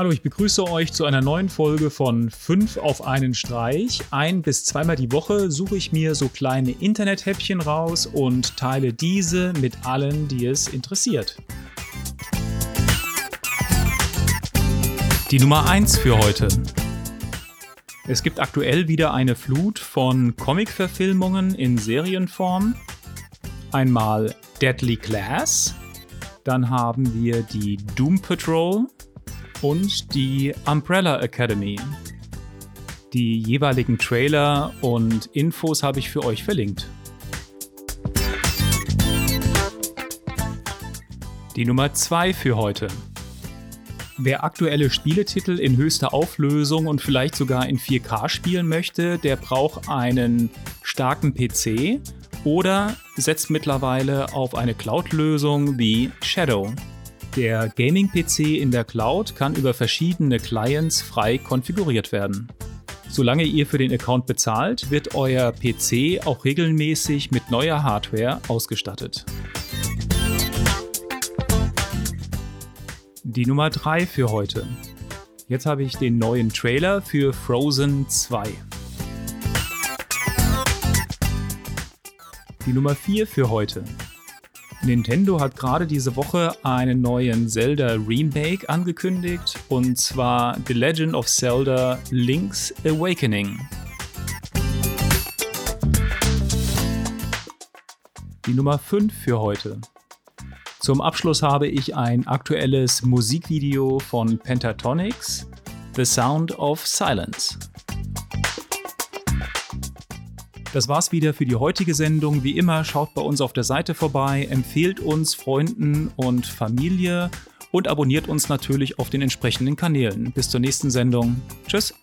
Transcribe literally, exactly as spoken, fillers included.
Hallo, ich begrüße euch zu einer neuen Folge von fünf auf einen Streich. Ein- bis zweimal die Woche suche ich mir so kleine Internethäppchen raus und teile diese mit allen, die es interessiert. Die Nummer eins für heute. Es gibt aktuell wieder eine Flut von Comic-Verfilmungen in Serienform. Einmal Deadly Class, dann haben wir die Doom Patrol und die Umbrella Academy. Die jeweiligen Trailer und Infos habe ich für euch verlinkt. Die Nummer zwei für heute. Wer aktuelle Spieletitel in höchster Auflösung und vielleicht sogar in vier K spielen möchte, der braucht einen starken P C oder setzt mittlerweile auf eine Cloud-Lösung wie Shadow. Der Gaming-P C in der Cloud kann über verschiedene Clients frei konfiguriert werden. Solange ihr für den Account bezahlt, wird euer P C auch regelmäßig mit neuer Hardware ausgestattet. Die Nummer drei für heute. Jetzt habe ich den neuen Trailer für Frozen zwei. Die Nummer vier für heute. Nintendo hat gerade diese Woche einen neuen Zelda Remake angekündigt, und zwar The Legend of Zelda Link's Awakening. Die Nummer fünf für heute. Zum Abschluss habe ich ein aktuelles Musikvideo von Pentatonix, The Sound of Silence. Das war's wieder für die heutige Sendung. Wie immer, schaut bei uns auf der Seite vorbei, empfehlt uns Freunden und Familie und abonniert uns natürlich auf den entsprechenden Kanälen. Bis zur nächsten Sendung. Tschüss!